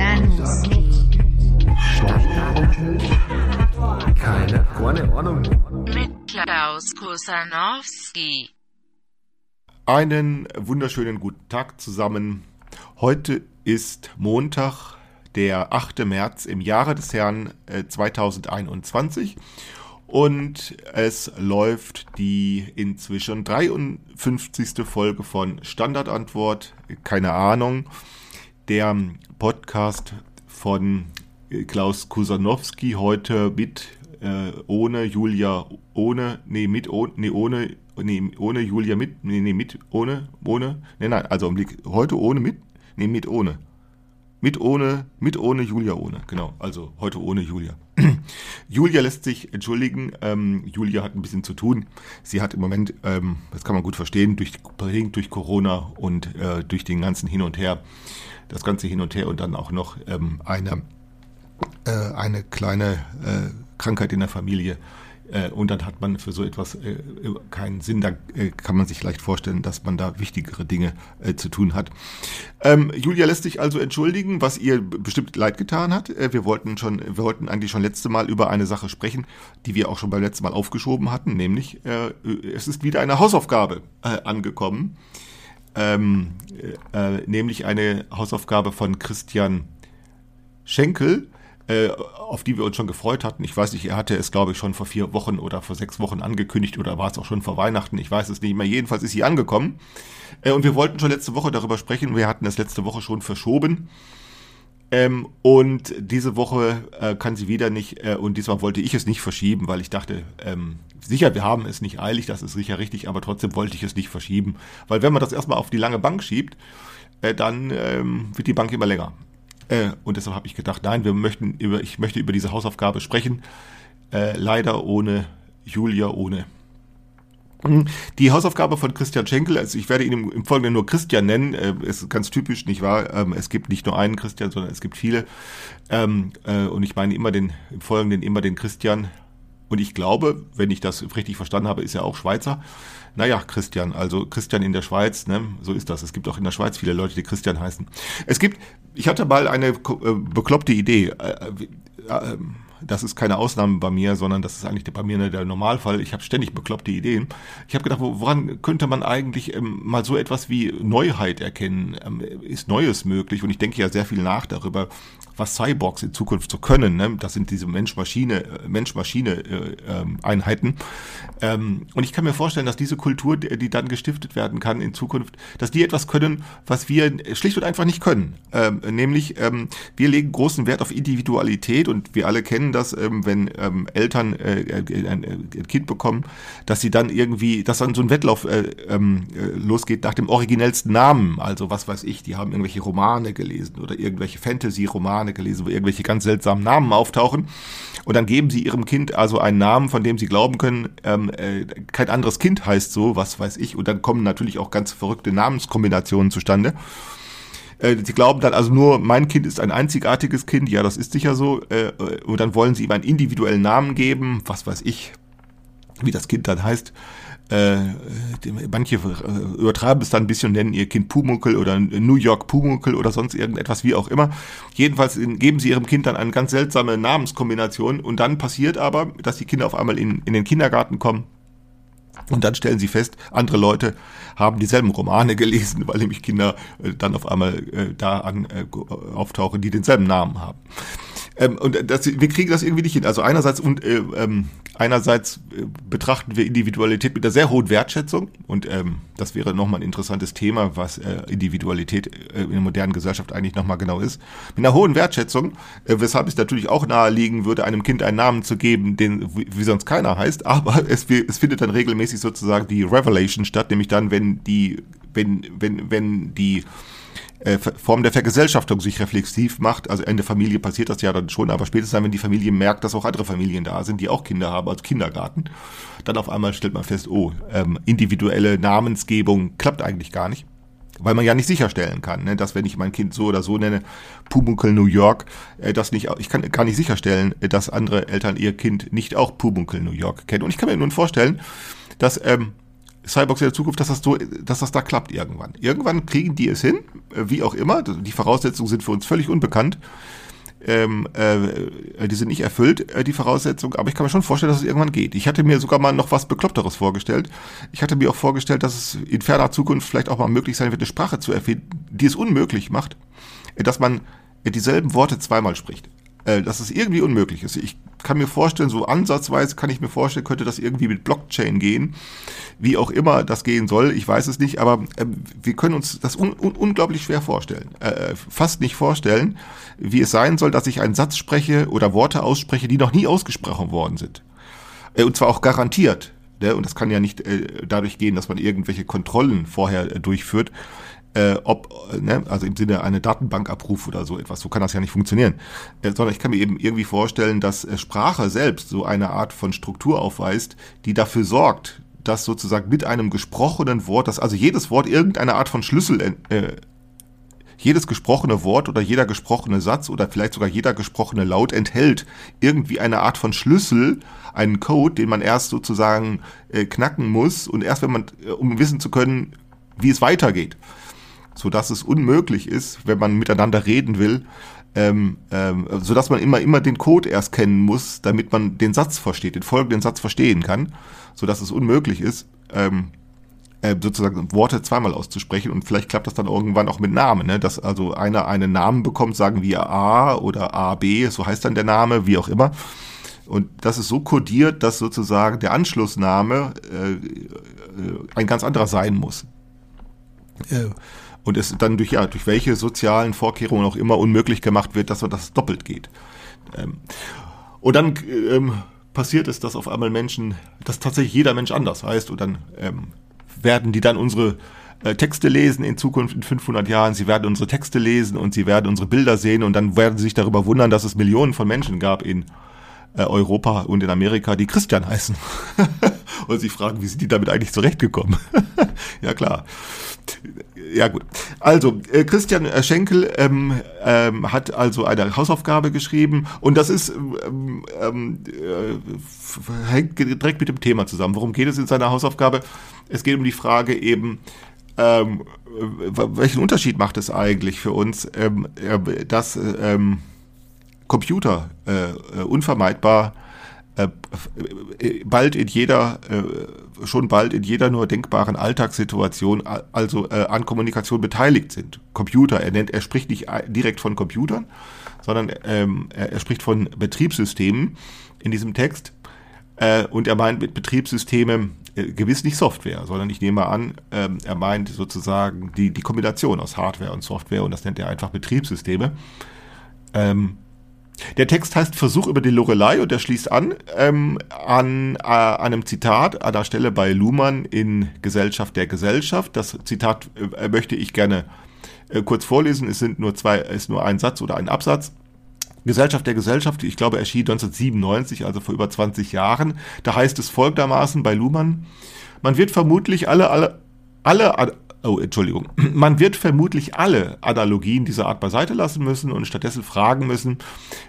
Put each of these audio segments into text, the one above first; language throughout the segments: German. Ahnung. Standardantwort. Keine Ahnung. Mit Klaus Kusanowski. Einen wunderschönen guten Tag zusammen. Heute ist Montag, der 8. März im Jahre des Herrn 2021. Und es läuft die inzwischen 53. Folge von Standardantwort, keine Ahnung, der Podcast von Klaus Kusanowski, heute heute ohne Julia. Julia lässt sich entschuldigen. Julia hat ein bisschen zu tun. Sie hat im Moment, das kann man gut verstehen, durch Corona und durch den ganzen Hin und Her, das ganze Hin und Her und dann auch noch eine kleine Krankheit in der Familie. Und dann hat man für so etwas keinen Sinn. Da kann man sich leicht vorstellen, dass man da wichtigere Dinge zu tun hat. Julia lässt sich also entschuldigen, was ihr bestimmt leid getan hat. Wir wollten eigentlich schon letzte Mal über eine Sache sprechen, die wir auch schon beim letzten Mal aufgeschoben hatten, nämlich es ist wieder eine Hausaufgabe angekommen, nämlich eine Hausaufgabe von Christian Schenkel, auf die wir uns schon gefreut hatten. Ich weiß nicht, er hatte es, glaube ich, schon vor 4 Wochen oder vor 6 Wochen angekündigt oder war es auch schon vor Weihnachten. Ich weiß es nicht mehr. Jedenfalls ist sie angekommen. Und wir wollten schon letzte Woche darüber sprechen. Wir hatten es letzte Woche schon verschoben. Und diese Woche kann sie wieder nicht. Und diesmal wollte ich es nicht verschieben, weil ich dachte, sicher, wir haben es nicht eilig. Das ist sicher richtig. Aber trotzdem wollte ich es nicht verschieben. Weil wenn man das erstmal auf die lange Bank schiebt, dann wird die Bank immer länger. Und deshalb habe ich gedacht, nein, ich möchte über diese Hausaufgabe sprechen. Leider ohne Julia, ohne. Die Hausaufgabe von Christian Schenkel, also ich werde ihn im Folgenden nur Christian nennen, ist ganz typisch, nicht wahr? Es gibt nicht nur einen Christian, sondern es gibt viele. Und ich meine im Folgenden immer den Christian. Und ich glaube, wenn ich das richtig verstanden habe, ist er auch Schweizer. Naja, Christian, also Christian in der Schweiz, ne? So ist das. Es gibt auch in der Schweiz viele Leute, die Christian heißen. Ich hatte mal eine bekloppte Idee. Das ist keine Ausnahme bei mir, sondern das ist eigentlich bei mir der Normalfall. Ich habe ständig bekloppte Ideen. Ich habe gedacht, woran könnte man eigentlich mal so etwas wie Neuheit erkennen? Ist Neues möglich? Und ich denke ja sehr viel nach darüber, was Cyborgs in Zukunft so können. Ne? Das sind diese Mensch-Maschine-Einheiten. Und ich kann mir vorstellen, dass diese Kultur, die dann gestiftet werden kann in Zukunft, dass die etwas können, was wir schlicht und einfach nicht können. Nämlich, wir legen großen Wert auf Individualität und wir alle kennen das, wenn Eltern ein Kind bekommen, dass sie dann irgendwie, dass dann so ein Wettlauf losgeht nach dem originellsten Namen. Also was weiß ich, die haben irgendwelche Romane gelesen oder irgendwelche Fantasy-Romane gelesen, wo irgendwelche ganz seltsamen Namen auftauchen. Und dann geben sie ihrem Kind also einen Namen, von dem sie glauben können, kein anderes Kind heißt so, was weiß ich. Und dann kommen natürlich auch ganz verrückte Namenskombinationen zustande. Sie glauben dann also nur, mein Kind ist ein einzigartiges Kind, ja, das ist sicher so. Und dann wollen sie ihm einen individuellen Namen geben, was weiß ich, wie das Kind dann heißt. Manche übertreiben es dann ein bisschen, nennen ihr Kind Pumuckl oder New York Pumuckl oder sonst irgendetwas, wie auch immer. Jedenfalls geben sie ihrem Kind dann eine ganz seltsame Namenskombination und dann passiert aber, dass die Kinder auf einmal in den Kindergarten kommen. Und dann stellen sie fest, andere Leute haben dieselben Romane gelesen, weil nämlich Kinder dann auf einmal auftauchen, die denselben Namen haben. Und wir kriegen das irgendwie nicht hin. Also einerseits betrachten wir Individualität mit einer sehr hohen Wertschätzung. Und das wäre nochmal ein interessantes Thema, was Individualität in der modernen Gesellschaft eigentlich nochmal genau ist. Mit einer hohen Wertschätzung, weshalb es natürlich auch naheliegen würde, einem Kind einen Namen zu geben, den wie sonst keiner heißt. Aber es findet dann regelmäßig sozusagen die Revelation statt, nämlich dann, wenn die Form der Vergesellschaftung sich reflexiv macht, also in der Familie passiert das ja dann schon, aber spätestens dann, wenn die Familie merkt, dass auch andere Familien da sind, die auch Kinder haben, also Kindergarten, dann auf einmal stellt man fest, individuelle Namensgebung klappt eigentlich gar nicht, weil man ja nicht sicherstellen kann, ne, dass wenn ich mein Kind so oder so nenne, Pumuckl New York, ich kann gar nicht sicherstellen, dass andere Eltern ihr Kind nicht auch Pumuckl New York kennen. Und ich kann mir nun vorstellen, dass Cyborgs der Zukunft, dass das da klappt irgendwann. Irgendwann kriegen die es hin, wie auch immer. Die Voraussetzungen sind für uns völlig unbekannt. Die sind nicht erfüllt, die Voraussetzungen. Aber ich kann mir schon vorstellen, dass es irgendwann geht. Ich hatte mir sogar mal noch was Bekloppteres vorgestellt. Ich hatte mir auch vorgestellt, dass es in ferner Zukunft vielleicht auch mal möglich sein wird, eine Sprache zu erfinden, die es unmöglich macht, dass man dieselben Worte zweimal spricht. Dass es irgendwie unmöglich ist. Ich kann mir vorstellen, so ansatzweise kann ich mir vorstellen, könnte das irgendwie mit Blockchain gehen, wie auch immer das gehen soll, ich weiß es nicht, aber wir können uns das unglaublich schwer vorstellen, fast nicht vorstellen, wie es sein soll, dass ich einen Satz spreche oder Worte ausspreche, die noch nie ausgesprochen worden sind. Und zwar auch garantiert, ne? Und das kann ja nicht dadurch gehen, dass man irgendwelche Kontrollen vorher durchführt, also im Sinne einer Datenbankabruf oder so etwas, so kann das ja nicht funktionieren, sondern ich kann mir eben irgendwie vorstellen, dass Sprache selbst so eine Art von Struktur aufweist, die dafür sorgt, dass sozusagen mit einem gesprochenen Wort, dass also jedes Wort irgendeine Art von Schlüssel, jedes gesprochene Wort oder jeder gesprochene Satz oder vielleicht sogar jeder gesprochene Laut enthält irgendwie eine Art von Schlüssel, einen Code, den man erst sozusagen knacken muss und erst wenn man, um wissen zu können, wie es weitergeht. Sodass es unmöglich ist, wenn man miteinander reden will, sodass man immer den Code erst kennen muss, damit man den Satz versteht, den folgenden Satz verstehen kann, sodass es unmöglich ist, sozusagen Worte zweimal auszusprechen und vielleicht klappt das dann irgendwann auch mit Namen, ne? Dass also einer einen Namen bekommt, sagen wir A oder AB, so heißt dann der Name, wie auch immer. Und das ist so kodiert, dass sozusagen der Anschlussname ein ganz anderer sein muss. Und es dann durch welche sozialen Vorkehrungen auch immer unmöglich gemacht wird, dass das doppelt geht. Und dann passiert es, dass auf einmal Menschen, dass tatsächlich jeder Mensch anders heißt und dann werden die dann unsere Texte lesen in Zukunft in 500 Jahren, sie werden unsere Texte lesen und sie werden unsere Bilder sehen und dann werden sie sich darüber wundern, dass es Millionen von Menschen gab in Europa und in Amerika, die Christian heißen. Und sich fragen, wie sind die damit eigentlich zurechtgekommen? Ja, klar. Ja, gut. Also, Christian Schenkel hat also eine Hausaufgabe geschrieben und das ist hängt direkt mit dem Thema zusammen. Worum geht es in seiner Hausaufgabe? Es geht um die Frage eben, welchen Unterschied macht es eigentlich für uns, dass Computer unvermeidbar schon bald in jeder nur denkbaren Alltagssituation also an Kommunikation beteiligt sind. Computer, er spricht nicht direkt von Computern, sondern er spricht von Betriebssystemen in diesem Text und er meint mit Betriebssystemen gewiss nicht Software, sondern ich nehme an, er meint sozusagen die Kombination aus Hardware und Software und das nennt er einfach Betriebssysteme. Der Text heißt Versuch über die Lorelei und er schließt an einem Zitat an der Stelle bei Luhmann in Gesellschaft der Gesellschaft. Das Zitat möchte ich gerne kurz vorlesen. Es sind nur ein Satz oder ein Absatz. Gesellschaft der Gesellschaft, ich glaube, erschien 1997, also vor über 20 Jahren. Da heißt es folgendermaßen bei Luhmann: Man wird vermutlich alle Analogien dieser Art beiseite lassen müssen und stattdessen fragen müssen,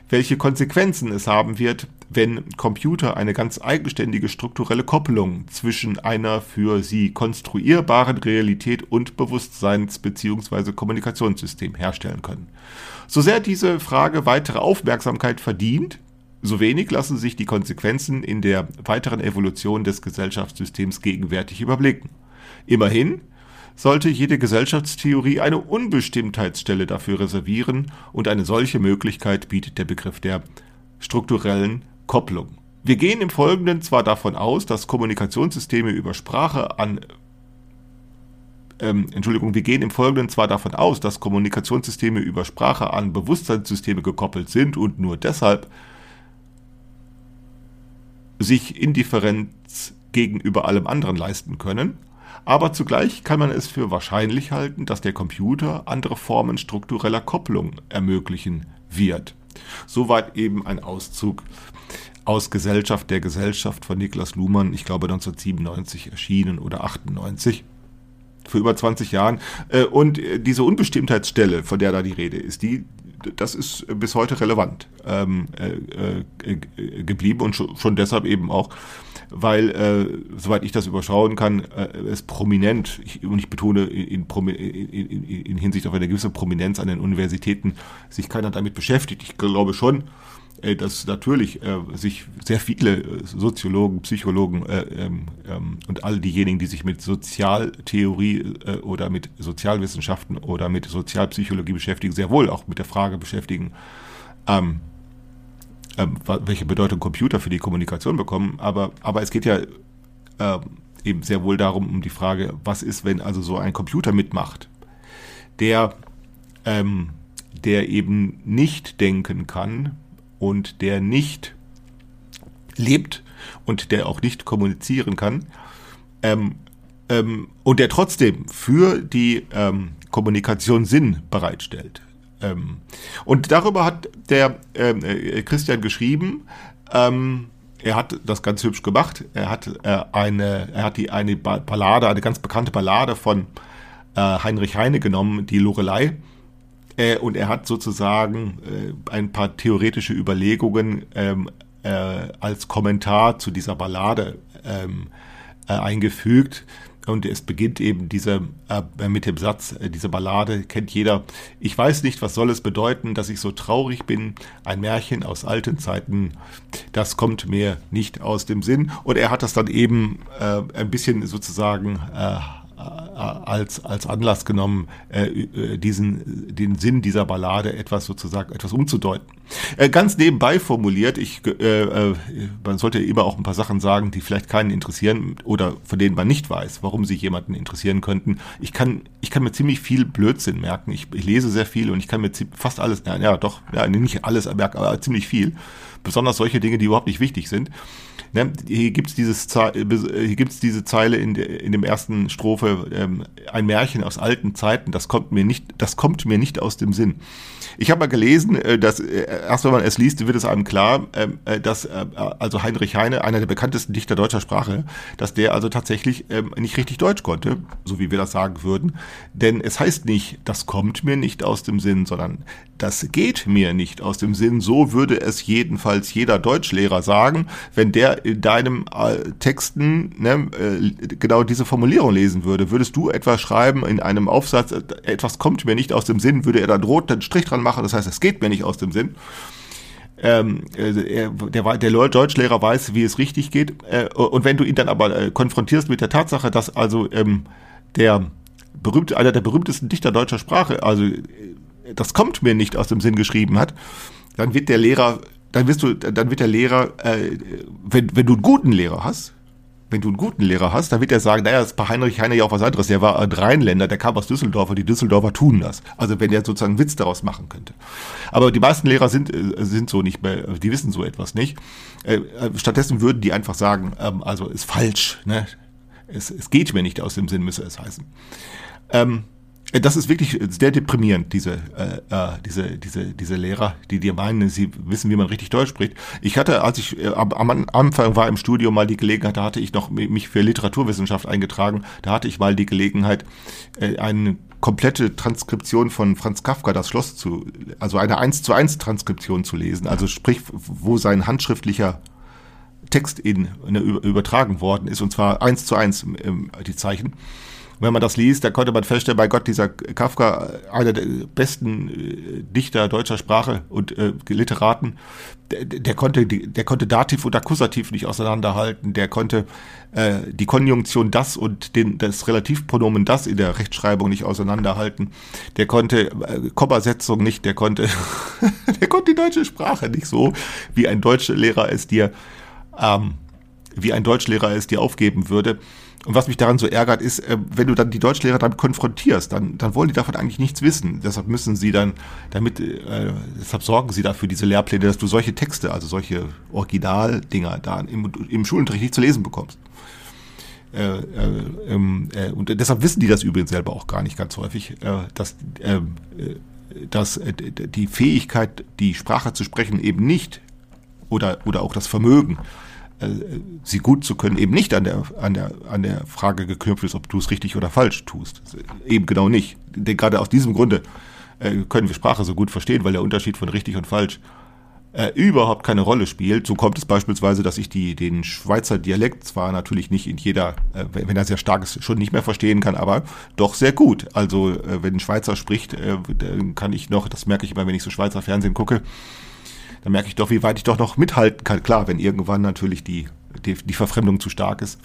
welche Konsequenzen es haben wird, wenn Computer eine ganz eigenständige strukturelle Kopplung zwischen einer für sie konstruierbaren Realität und Bewusstseins- bzw. Kommunikationssystem herstellen können. So sehr diese Frage weitere Aufmerksamkeit verdient, so wenig lassen sich die Konsequenzen in der weiteren Evolution des Gesellschaftssystems gegenwärtig überblicken. Immerhin sollte jede Gesellschaftstheorie eine Unbestimmtheitsstelle dafür reservieren und eine solche Möglichkeit bietet der Begriff der strukturellen Kopplung. Wir gehen im Folgenden zwar davon aus, dass Kommunikationssysteme über Sprache an Bewusstseinssysteme gekoppelt sind und nur deshalb sich Indifferenz gegenüber allem anderen leisten können. Aber zugleich kann man es für wahrscheinlich halten, dass der Computer andere Formen struktureller Kopplung ermöglichen wird. Soweit eben ein Auszug aus Gesellschaft der Gesellschaft von Niklas Luhmann, ich glaube 1997 erschienen oder 98, vor über 20 Jahren. Und diese Unbestimmtheitsstelle, von der da die Rede ist, das ist bis heute relevant geblieben und schon deshalb eben auch weil, soweit ich das überschauen kann, es prominent, ich betone in Hinsicht auf eine gewisse Prominenz an den Universitäten, sich keiner damit beschäftigt. Ich glaube schon, dass natürlich sich sehr viele Soziologen, Psychologen und all diejenigen, die sich mit Sozialtheorie oder mit Sozialwissenschaften oder mit Sozialpsychologie beschäftigen, sehr wohl auch mit der Frage beschäftigen, welche Bedeutung Computer für die Kommunikation bekommen. Aber es geht ja eben sehr wohl darum, um die Frage, was ist, wenn also so ein Computer mitmacht, der eben nicht denken kann, und der nicht lebt und der auch nicht kommunizieren kann und der trotzdem für die Kommunikation Sinn bereitstellt. Und darüber hat der Christian geschrieben. Er hat das ganz hübsch gemacht. Er hat eine Ballade, eine ganz bekannte Ballade von Heinrich Heine genommen, die Lorelei. Und er hat sozusagen ein paar theoretische Überlegungen als Kommentar zu dieser Ballade eingefügt. Und es beginnt eben mit dem Satz, diese Ballade kennt jeder. Ich weiß nicht, was soll es bedeuten, dass ich so traurig bin. Ein Märchen aus alten Zeiten, das kommt mir nicht aus dem Sinn. Und er hat das dann eben ein bisschen sozusagen als Anlass genommen, den Sinn dieser Ballade etwas umzudeuten. Ganz nebenbei formuliert, man sollte immer auch ein paar Sachen sagen, die vielleicht keinen interessieren oder von denen man nicht weiß, warum sie jemanden interessieren könnten. Ich kann mir ziemlich viel Blödsinn merken. Ich lese sehr viel und ich kann mir fast alles, nicht alles merken, aber ziemlich viel. Besonders solche Dinge, die überhaupt nicht wichtig sind. Hier gibt es diese Zeile in dem ersten Strophe, ein Märchen aus alten Zeiten, das kommt mir nicht aus dem Sinn. Ich habe mal gelesen, dass erst wenn man es liest, wird es einem klar, dass also Heinrich Heine, einer der bekanntesten Dichter deutscher Sprache, dass der also tatsächlich nicht richtig Deutsch konnte, so wie wir das sagen würden. Denn es heißt nicht, das kommt mir nicht aus dem Sinn, sondern das geht mir nicht aus dem Sinn. So würde es jedenfalls jeder Deutschlehrer sagen, wenn der in deinem Texten genau diese Formulierung lesen würde. Würdest du etwas schreiben in einem Aufsatz, etwas kommt mir nicht aus dem Sinn, würde er dann rot einen Strich dran machen, das heißt, es geht mir nicht aus dem Sinn. Der Deutschlehrer weiß, wie es richtig geht. Und wenn du ihn dann aber konfrontierst mit der Tatsache, dass also einer der berühmtesten Dichter deutscher Sprache, also das kommt mir nicht aus dem Sinn geschrieben hat, dann wird der Lehrer, wenn du einen guten Lehrer hast, dann wird er sagen, naja, das ist bei Heinrich Heine ja auch was anderes. Der war ein Rheinländer, der kam aus Düsseldorf und die Düsseldorfer tun das. Also wenn der sozusagen einen Witz daraus machen könnte. Aber die meisten Lehrer sind so nicht mehr, die wissen so etwas nicht. Stattdessen würden die einfach sagen, also ist falsch, ne? Es geht mir nicht aus dem Sinn, müsse es heißen. Das ist wirklich sehr deprimierend, diese Lehrer, die dir meinen, sie wissen, wie man richtig Deutsch spricht. Ich hatte, als ich am Anfang war im Studium mal die Gelegenheit, da hatte ich noch mich für Literaturwissenschaft eingetragen, da hatte ich mal die Gelegenheit, eine komplette Transkription von Franz Kafka, Das Schloss, also eine 1:1 Transkription zu lesen, also sprich, wo sein handschriftlicher Text übertragen worden ist, und zwar 1:1 die Zeichen. Wenn man das liest, da konnte man feststellen, bei Gott, dieser Kafka, einer der besten Dichter deutscher Sprache und Literaten, der konnte Dativ und Akkusativ nicht auseinanderhalten, der konnte die Konjunktion das und das Relativpronomen das in der Rechtschreibung nicht auseinanderhalten, der konnte Kommasetzung nicht, der konnte die deutsche Sprache nicht so, wie ein Deutschlehrer es dir aufgeben würde. Und was mich daran so ärgert, ist, wenn du dann die Deutschlehrer damit konfrontierst, dann wollen die davon eigentlich nichts wissen. Deshalb deshalb sorgen sie dafür, diese Lehrpläne, dass du solche Texte, also solche Originaldinger da im Schulunterricht nicht zu lesen bekommst. Und deshalb wissen die das übrigens selber auch gar nicht ganz häufig, dass die Fähigkeit, die Sprache zu sprechen, eben nicht, oder auch das Vermögen, sie gut zu können, eben nicht an der Frage geknüpft ist, ob du es richtig oder falsch tust. Eben genau nicht. Denn gerade aus diesem Grunde können wir Sprache so gut verstehen, weil der Unterschied von richtig und falsch überhaupt keine Rolle spielt. So kommt es beispielsweise, dass ich den Schweizer Dialekt zwar natürlich nicht in jeder, wenn er sehr stark ist, schon nicht mehr verstehen kann, aber doch sehr gut. Also wenn ein Schweizer spricht, kann ich noch, das merke ich immer, wenn ich so Schweizer Fernsehen gucke, dann merke ich doch, wie weit ich doch noch mithalten kann. Klar, wenn irgendwann natürlich die Verfremdung zu stark ist,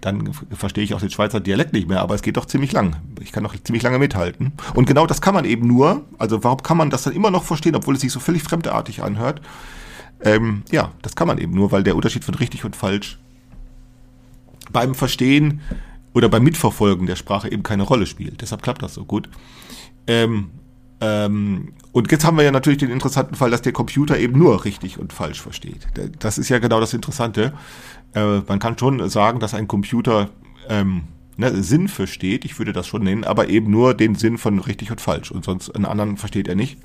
dann verstehe ich auch den Schweizer Dialekt nicht mehr, aber es geht doch ziemlich lang. Ich kann doch ziemlich lange mithalten. Und genau das kann man eben nur, also warum kann man das dann immer noch verstehen, obwohl es sich so völlig fremdartig anhört? Ja, das kann man eben nur, weil der Unterschied von richtig und falsch beim Verstehen oder beim Mitverfolgen der Sprache eben keine Rolle spielt. Deshalb klappt das so gut. Und jetzt haben wir ja natürlich den interessanten Fall, dass der Computer eben nur richtig und falsch versteht. Das ist ja genau das Interessante. Man kann schon sagen, dass ein Computer Sinn versteht, ich würde das schon nennen, aber eben nur den Sinn von richtig und falsch und sonst einen anderen versteht er nicht.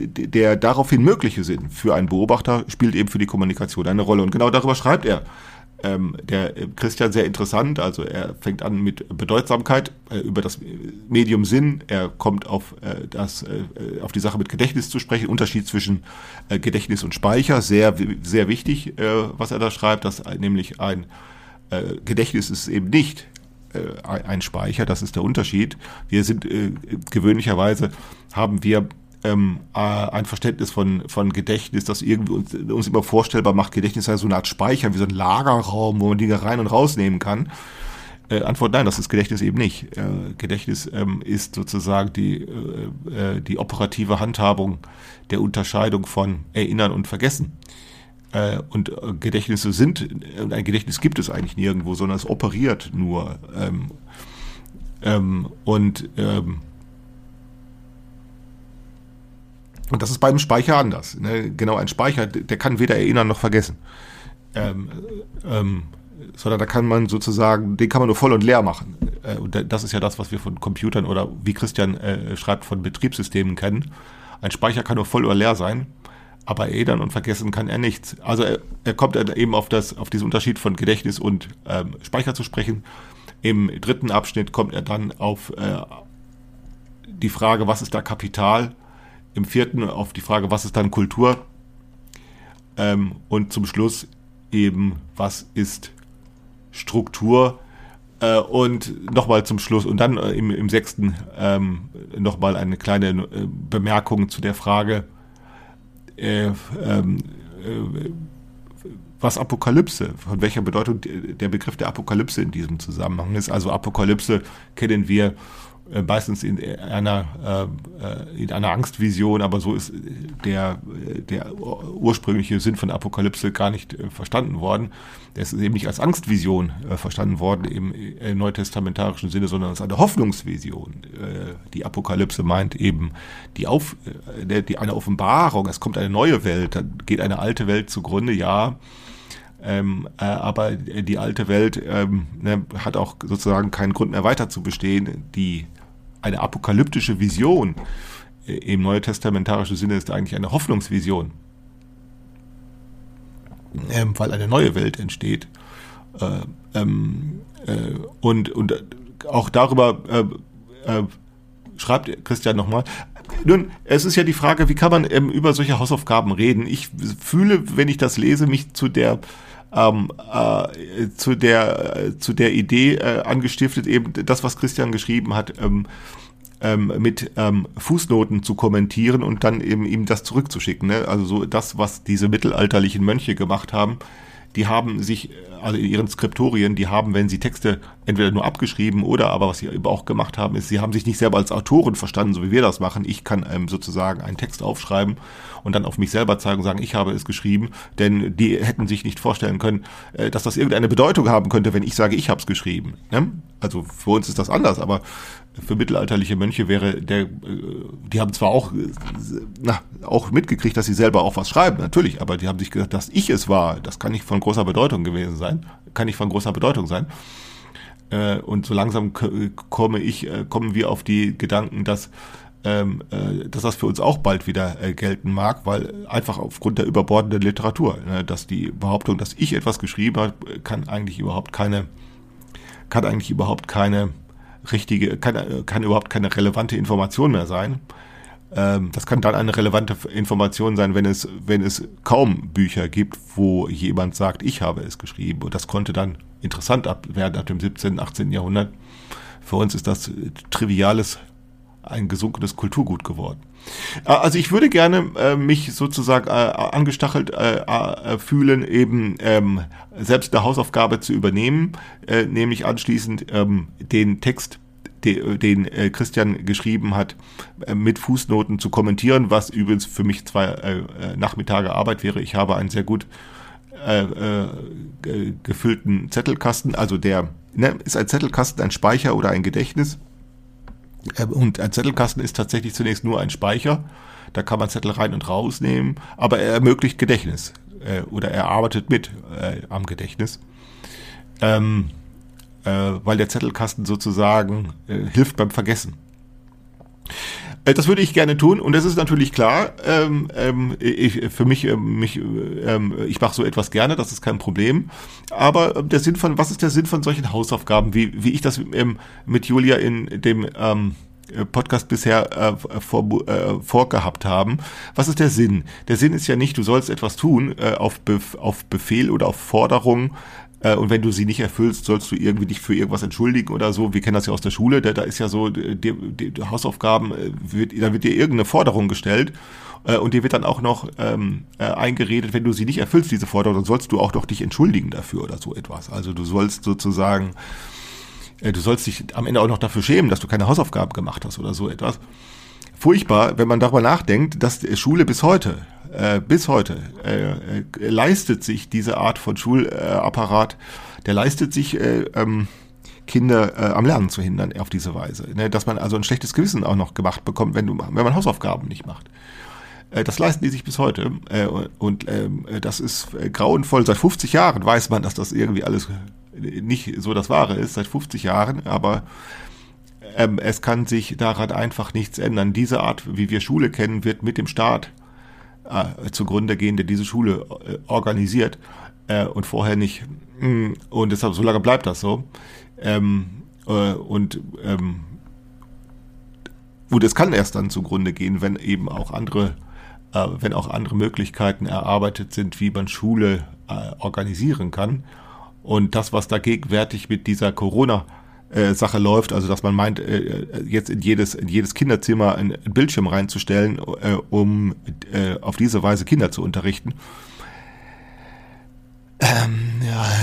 Der daraufhin mögliche Sinn für einen Beobachter spielt eben für die Kommunikation eine Rolle und genau darüber schreibt er. Der Christian sehr interessant, also er fängt an mit Bedeutsamkeit über das Medium Sinn, er kommt auf die Sache mit Gedächtnis zu sprechen, Unterschied zwischen Gedächtnis und Speicher, sehr, sehr wichtig, was er da schreibt, dass nämlich ein Gedächtnis ist eben nicht ein Speicher, das ist der Unterschied. Wir sind gewöhnlicherweise, haben wir ein Verständnis von Gedächtnis, das irgendwie uns immer vorstellbar macht, Gedächtnis sei so eine Art Speicher, wie so ein Lagerraum, wo man Dinge rein und rausnehmen kann. Antwort, nein, das ist Gedächtnis eben nicht. Gedächtnis ist sozusagen die operative Handhabung der Unterscheidung von Erinnern und Vergessen. Und Gedächtnisse ein Gedächtnis gibt es eigentlich nirgendwo, sondern es operiert nur. Und das ist bei einem Speicher anders. Ne? Genau, ein Speicher, der kann weder erinnern noch vergessen. Sondern den kann man nur voll und leer machen. Und das ist ja das, was wir von Computern oder wie Christian schreibt, von Betriebssystemen kennen. Ein Speicher kann nur voll oder leer sein, aber erinnern und vergessen kann er nichts. Also er kommt eben auf diesen Unterschied von Gedächtnis und Speicher zu sprechen. Im dritten Abschnitt kommt er dann auf die Frage, was ist da Kapital? Im vierten auf die Frage, was ist dann Kultur? Und zum Schluss eben, was ist Struktur? Und nochmal zum Schluss und dann im sechsten nochmal eine kleine Bemerkung zu der Frage, was Apokalypse, von welcher Bedeutung der Begriff der Apokalypse in diesem Zusammenhang ist. Also Apokalypse kennen wir meistens in einer Angstvision, aber so ist der ursprüngliche Sinn von Apokalypse gar nicht verstanden worden. Es ist eben nicht als Angstvision verstanden worden im neutestamentarischen Sinne, sondern als eine Hoffnungsvision. Die Apokalypse meint eben eine Offenbarung. Es kommt eine neue Welt, dann geht eine alte Welt zugrunde, ja. Aber die alte Welt hat auch sozusagen keinen Grund mehr weiter zu bestehen. Eine apokalyptische Vision im neutestamentarischen Sinne ist eigentlich eine Hoffnungsvision, weil eine neue Welt entsteht. Und auch darüber schreibt Christian nochmal. Nun, es ist ja die Frage, wie kann man über solche Hausaufgaben reden? Ich fühle, wenn ich das lese, mich zu der Idee angestiftet, eben das, was Christian geschrieben hat, mit Fußnoten zu kommentieren und dann eben ihm das zurückzuschicken. Ne? Also so das, was diese mittelalterlichen Mönche gemacht haben, die haben sich, also in ihren Skriptorien, die haben, wenn sie Texte entweder nur abgeschrieben oder, aber was sie eben auch gemacht haben, ist, sie haben sich nicht selber als Autoren verstanden, so wie wir das machen. Ich kann sozusagen einen Text aufschreiben und dann auf mich selber zeigen und sagen, ich habe es geschrieben, denn die hätten sich nicht vorstellen können, dass das irgendeine Bedeutung haben könnte, wenn ich sage, ich habe es geschrieben. Ne? Also für uns ist das anders, aber für mittelalterliche Mönche die haben zwar auch mitgekriegt, dass sie selber auch was schreiben, natürlich, aber die haben sich gesagt, dass ich es war, das kann nicht von großer Bedeutung gewesen sein, Und so langsam kommen wir auf die Gedanken, dass das für uns auch bald wieder gelten mag, weil einfach aufgrund der überbordenden Literatur, dass die Behauptung, dass ich etwas geschrieben habe, kann eigentlich überhaupt keine richtige, kann überhaupt keine relevante Information mehr sein. Das kann dann eine relevante Information sein, wenn es kaum Bücher gibt, wo jemand sagt, ich habe es geschrieben. Und das konnte dann interessant werden ab dem 17., 18. Jahrhundert. Für uns ist das Triviales ein gesunkenes Kulturgut geworden. Also ich würde gerne mich sozusagen angestachelt fühlen, eben selbst eine Hausaufgabe zu übernehmen, nämlich anschließend den Text, den Christian geschrieben hat, mit Fußnoten zu kommentieren, was übrigens für mich 2 Nachmittage Arbeit wäre. Ich habe einen sehr gut gefüllten Zettelkasten, also ist ein Zettelkasten ein Speicher oder ein Gedächtnis? Und ein Zettelkasten ist tatsächlich zunächst nur ein Speicher, da kann man Zettel rein und rausnehmen, aber er ermöglicht Gedächtnis oder er arbeitet mit am Gedächtnis. Weil der Zettelkasten sozusagen hilft beim Vergessen. Das würde ich gerne tun und das ist natürlich klar. Ich mache so etwas gerne, das ist kein Problem. Aber was ist der Sinn von solchen Hausaufgaben, wie ich das mit Julia in dem Podcast bisher vorgehabt haben? Was ist der Sinn? Der Sinn ist ja nicht, du sollst etwas tun auf Befehl oder auf Forderung. Und wenn du sie nicht erfüllst, sollst du irgendwie dich für irgendwas entschuldigen oder so. Wir kennen das ja aus der Schule, da ist ja so, die Hausaufgaben, da wird dir irgendeine Forderung gestellt und dir wird dann auch noch eingeredet, wenn du sie nicht erfüllst, diese Forderung, dann sollst du auch doch dich entschuldigen dafür oder so etwas. Also du sollst sozusagen, dich am Ende auch noch dafür schämen, dass du keine Hausaufgaben gemacht hast oder so etwas. Furchtbar, wenn man darüber nachdenkt, dass Schule bis heute leistet sich diese Art von Schulapparat, der leistet sich Kinder am Lernen zu hindern auf diese Weise, ne? Dass man also ein schlechtes Gewissen auch noch gemacht bekommt, wenn man Hausaufgaben nicht macht. Das leisten die sich bis heute und das ist grauenvoll. Seit 50 Jahren weiß man, dass das irgendwie alles nicht so das Wahre ist, seit 50 Jahren, aber es kann sich daran einfach nichts ändern. Diese Art, wie wir Schule kennen, wird mit dem Staat zugrunde gehen, der diese Schule organisiert und vorher nicht. Und deshalb, so lange bleibt das so. Und es kann erst dann zugrunde gehen, wenn eben auch andere Möglichkeiten erarbeitet sind, wie man Schule organisieren kann. Und das, was da gegenwärtig mit dieser Corona-Sache läuft, also dass man meint, jetzt in jedes Kinderzimmer einen Bildschirm reinzustellen, um auf diese Weise Kinder zu unterrichten,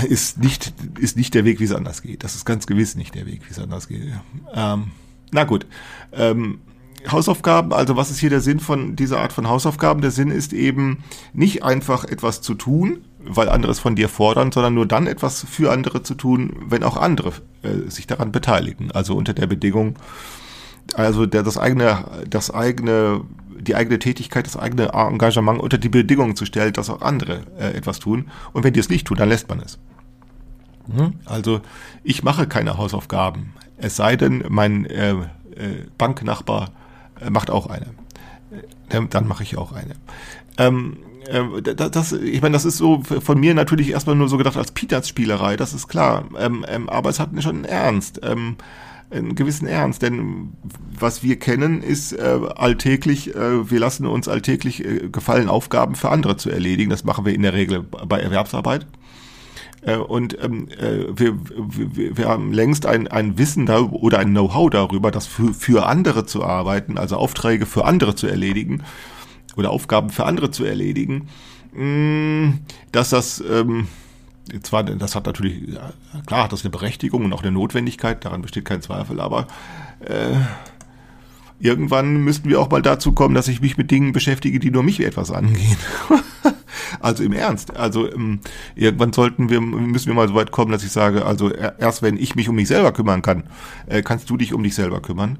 ist nicht der Weg, wie es anders geht. Das ist ganz gewiss nicht der Weg, wie es anders geht. Na gut. Hausaufgaben, also was ist hier der Sinn von dieser Art von Hausaufgaben? Der Sinn ist eben nicht einfach etwas zu tun, weil andere es von dir fordern, sondern nur dann etwas für andere zu tun, wenn auch andere sich daran beteiligen. Also unter der Bedingung, also die eigene Tätigkeit, das eigene Engagement unter die Bedingung zu stellen, dass auch andere etwas tun. Und wenn die es nicht tun, dann lässt man es. Also ich mache keine Hausaufgaben, es sei denn, mein Banknachbar macht auch eine. Dann mache ich auch eine. Ich meine, das ist so von mir natürlich erstmal nur so gedacht als Peanuts-Spielerei, das ist klar. Aber es hat schon einen Ernst, einen gewissen Ernst, denn was wir kennen ist alltäglich, wir lassen uns alltäglich gefallen, Aufgaben für andere zu erledigen. Das machen wir in der Regel bei Erwerbsarbeit. Wir haben längst ein Wissen darüber oder ein Know-how darüber, dass für andere zu arbeiten, also Aufträge für andere zu erledigen oder Aufgaben für andere zu erledigen, dass das zwar, das hat natürlich, klar hat das eine Berechtigung und auch eine Notwendigkeit, daran besteht kein Zweifel, aber irgendwann müssten wir auch mal dazu kommen, dass ich mich mit Dingen beschäftige, die nur mich etwas angehen. Also im Ernst, also irgendwann müssen wir mal so weit kommen, dass ich sage, also erst wenn ich mich um mich selber kümmern kann, kannst du dich um dich selber kümmern.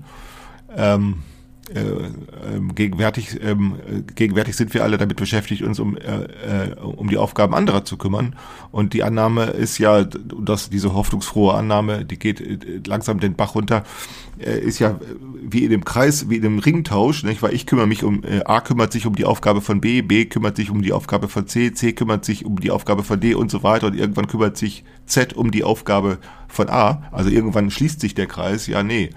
Gegenwärtig sind wir alle damit beschäftigt, uns um die Aufgaben anderer zu kümmern. Und die Annahme ist ja, dass diese hoffnungsfrohe Annahme, die geht langsam den Bach runter, ist ja wie in dem Kreis, wie in dem Ringtausch, nicht? Weil ich kümmere mich um, A kümmert sich um die Aufgabe von B, B kümmert sich um die Aufgabe von C, C kümmert sich um die Aufgabe von D und so weiter und irgendwann kümmert sich Z um die Aufgabe von A. Also irgendwann schließt sich der Kreis. Ja, nee,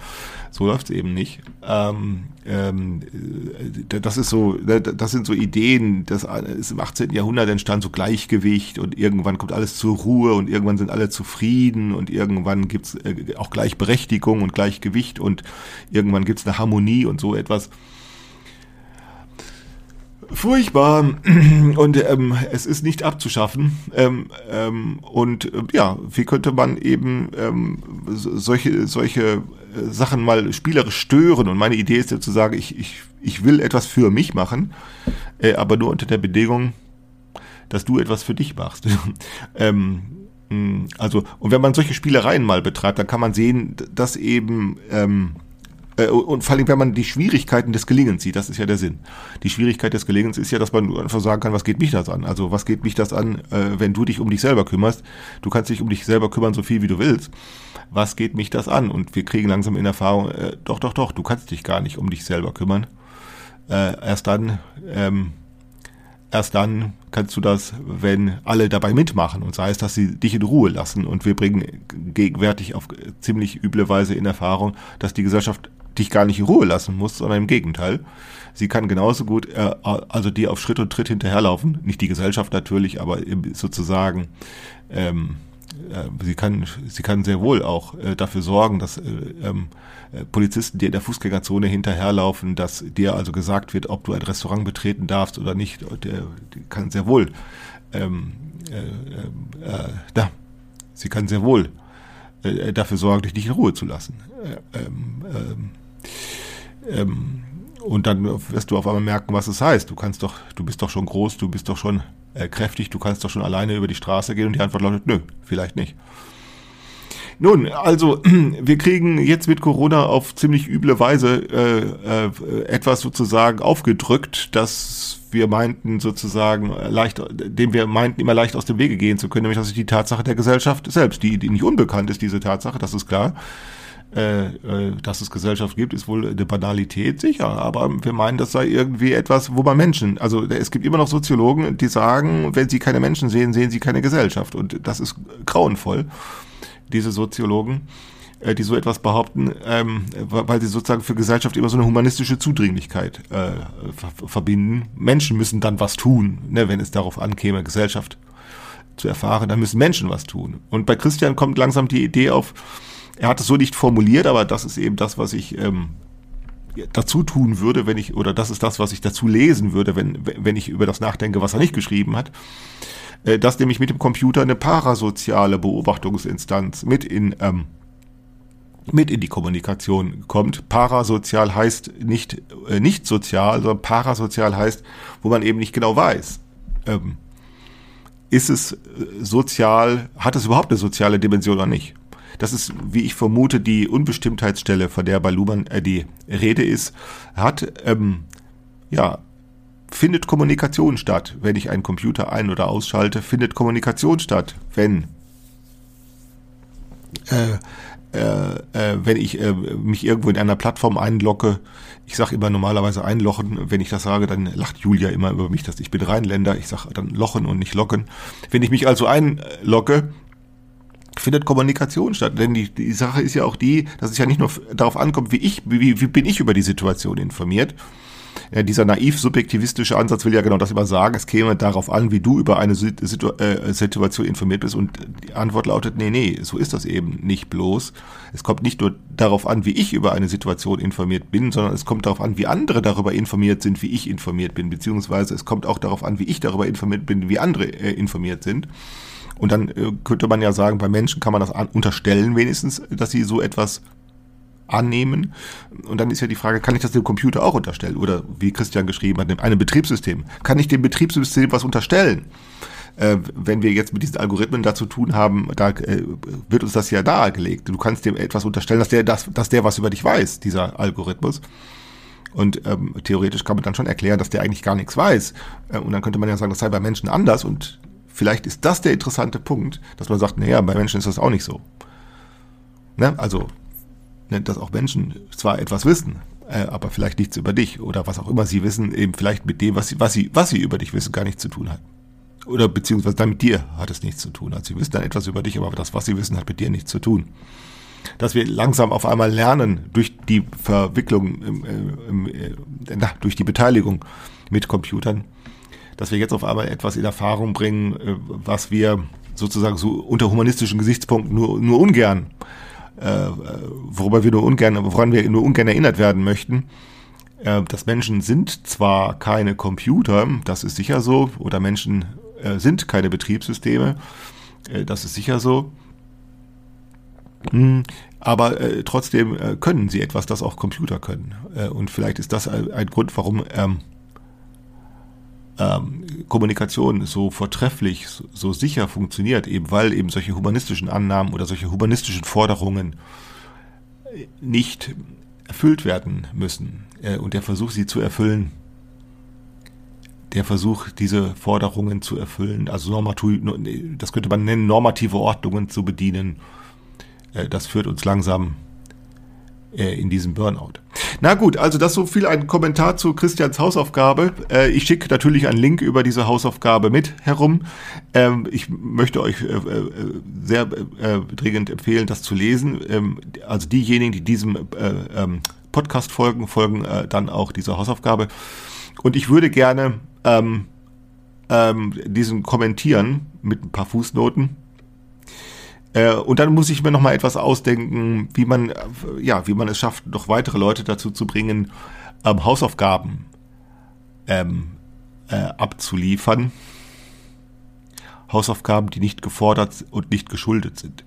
so läuft's eben nicht. Das ist so, das sind so Ideen, das ist im 18. Jahrhundert entstand so Gleichgewicht und irgendwann kommt alles zur Ruhe und irgendwann sind alle zufrieden und irgendwann gibt's auch Gleichberechtigung und Gleichgewicht und irgendwann gibt's eine Harmonie und so etwas. Furchtbar und es ist nicht abzuschaffen ja, wie könnte man eben solche Sachen mal spielerisch stören? Und meine Idee ist ja zu sagen, ich will etwas für mich machen, aber nur unter der Bedingung, dass du etwas für dich machst. Also, und wenn man solche Spielereien mal betreibt, dann kann man sehen, dass eben und vor allem, wenn man die Schwierigkeiten des Gelingens sieht, das ist ja der Sinn. Die Schwierigkeit des Gelingens ist ja, dass man einfach sagen kann, was geht mich das an? Also was geht mich das an, wenn du dich um dich selber kümmerst? Du kannst dich um dich selber kümmern, so viel wie du willst. Was geht mich das an? Und wir kriegen langsam in Erfahrung, doch, du kannst dich gar nicht um dich selber kümmern. Erst dann kannst du das, wenn alle dabei mitmachen. Und sei es, dass sie dich in Ruhe lassen. Und wir bringen gegenwärtig auf ziemlich üble Weise in Erfahrung, dass die Gesellschaft dich gar nicht in Ruhe lassen muss, sondern im Gegenteil. Sie kann genauso gut, dir auf Schritt und Tritt hinterherlaufen. Nicht die Gesellschaft natürlich, aber sozusagen, sie kann sehr wohl auch dafür sorgen, dass Polizisten dir in der Fußgängerzone hinterherlaufen, dass dir also gesagt wird, ob du ein Restaurant betreten darfst oder nicht. Sie kann sehr wohl dafür sorgen, dich nicht in Ruhe zu lassen. Und dann wirst du auf einmal merken, was es heißt. Du bist doch schon groß, du bist doch schon kräftig, du kannst doch schon alleine über die Straße gehen. Und die Antwort lautet, nö, vielleicht nicht. Nun, also wir kriegen jetzt mit Corona auf ziemlich üble Weise etwas sozusagen aufgedrückt, das wir meinten sozusagen immer leicht aus dem Wege gehen zu können, nämlich das ist die Tatsache der Gesellschaft selbst, die nicht unbekannt ist, diese Tatsache, das ist klar. Dass es Gesellschaft gibt, ist wohl eine Banalität, sicher, aber wir meinen, das sei irgendwie etwas, wo man Menschen, also es gibt immer noch Soziologen, die sagen, wenn sie keine Menschen sehen, sehen sie keine Gesellschaft und das ist grauenvoll, diese Soziologen, die so etwas behaupten, weil sie sozusagen für Gesellschaft immer so eine humanistische Zudringlichkeit verbinden. Menschen müssen dann was tun, ne, wenn es darauf ankäme, Gesellschaft zu erfahren, dann müssen Menschen was tun. Und bei Christian kommt langsam die Idee auf, er hat es so nicht formuliert, aber das ist eben das, was ich dazu tun würde, das ist das, was ich dazu lesen würde, wenn ich über das nachdenke, was er nicht geschrieben hat, dass nämlich mit dem Computer eine parasoziale Beobachtungsinstanz mit in die Kommunikation kommt. Parasozial heißt nicht sozial, sondern parasozial heißt, wo man eben nicht genau weiß. Ist es sozial, hat es überhaupt eine soziale Dimension oder nicht? Das ist, wie ich vermute, die Unbestimmtheitsstelle, von der bei Luhmann die Rede ist, findet Kommunikation statt, wenn ich einen Computer ein- oder ausschalte, findet Kommunikation statt, wenn ich mich irgendwo in einer Plattform einlogge. Ich sage immer normalerweise einlochen, wenn ich das sage, dann lacht Julia immer über mich, dass ich bin Rheinländer, ich sage dann lochen und nicht locken. Wenn ich mich also einlogge, findet Kommunikation statt, denn die Sache ist ja auch die, dass es ja nicht nur darauf ankommt, wie bin ich über die Situation informiert. Dieser naiv-subjektivistische Ansatz will ja genau das immer sagen, es käme darauf an, wie du über eine Situation informiert bist und die Antwort lautet, nee, so ist das eben nicht bloß. Es kommt nicht nur darauf an, wie ich über eine Situation informiert bin, sondern es kommt darauf an, wie andere darüber informiert sind, wie ich informiert bin, beziehungsweise es kommt auch darauf an, wie ich darüber informiert bin, wie andere informiert sind. Und dann könnte man ja sagen, bei Menschen kann man das unterstellen wenigstens, dass sie so etwas annehmen. Und dann ist ja die Frage, kann ich das dem Computer auch unterstellen? Oder wie Christian geschrieben hat, einem Betriebssystem. Kann ich dem Betriebssystem was unterstellen? Wenn wir jetzt mit diesen Algorithmen da zu tun haben, da wird uns das ja dargelegt. Du kannst dem etwas unterstellen, dass der was über dich weiß, dieser Algorithmus. Und theoretisch kann man dann schon erklären, dass der eigentlich gar nichts weiß. Und dann könnte man ja sagen, das sei bei Menschen anders und vielleicht ist das der interessante Punkt, dass man sagt, naja, bei Menschen ist das auch nicht so. Ne? Also, dass auch Menschen zwar etwas wissen, aber vielleicht nichts über dich oder was auch immer sie wissen, eben vielleicht mit dem, was sie über dich wissen, gar nichts zu tun hat. Oder beziehungsweise dann mit dir hat es nichts zu tun. Also sie wissen dann etwas über dich, aber das, was sie wissen, hat mit dir nichts zu tun. Dass wir langsam auf einmal lernen, durch die Verwicklung, durch die Beteiligung mit Computern, dass wir jetzt auf einmal etwas in Erfahrung bringen, was wir sozusagen so unter humanistischen Gesichtspunkten nur ungern, woran wir nur ungern erinnert werden möchten. Dass Menschen sind zwar keine Computer, das ist sicher so, oder Menschen sind keine Betriebssysteme, das ist sicher so, aber trotzdem können sie etwas, das auch Computer können. Und vielleicht ist das ein Grund, warum Kommunikation so vortrefflich, so sicher funktioniert, eben weil eben solche humanistischen Annahmen oder solche humanistischen Forderungen nicht erfüllt werden müssen. Und der Versuch, sie zu erfüllen, diese Forderungen zu erfüllen, also das könnte man nennen, normative Ordnungen zu bedienen, das führt uns langsam in diesen Burnout. Na gut, also das so viel ein Kommentar zu Christians Hausaufgabe. Ich schicke natürlich einen Link über diese Hausaufgabe mit herum. Ich möchte euch sehr dringend empfehlen, das zu lesen. Also diejenigen, die diesem Podcast folgen dann auch dieser Hausaufgabe. Und ich würde gerne diesen kommentieren mit ein paar Fußnoten. Und dann muss ich mir nochmal etwas ausdenken, wie man es schafft, noch weitere Leute dazu zu bringen, Hausaufgaben abzuliefern. Hausaufgaben, die nicht gefordert und nicht geschuldet sind.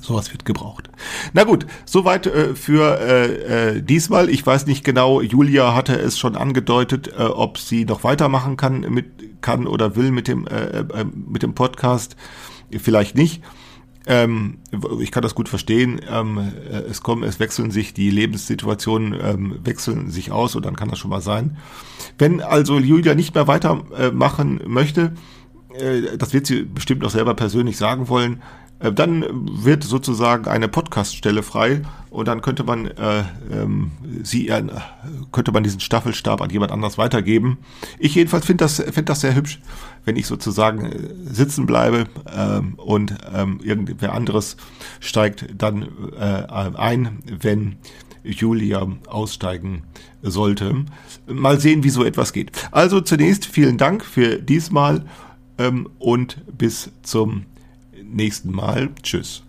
Sowas wird gebraucht. Na gut, soweit für diesmal. Ich weiß nicht genau, Julia hatte es schon angedeutet, ob sie noch weitermachen kann oder will mit dem Podcast. Vielleicht nicht. Ich kann das gut verstehen. Es wechseln sich die Lebenssituationen, wechseln sich aus und dann kann das schon mal sein. Wenn also Julia nicht mehr weitermachen möchte, das wird sie bestimmt auch selber persönlich sagen wollen, dann wird sozusagen eine Podcast-Stelle frei und dann könnte man diesen Staffelstab an jemand anders weitergeben. Ich jedenfalls finde das sehr hübsch, wenn ich sozusagen sitzen bleibe und irgendwer anderes steigt dann ein, wenn Julia aussteigen sollte. Mal sehen, wie so etwas geht. Also zunächst vielen Dank für diesmal und bis zum nächsten Mal. Tschüss.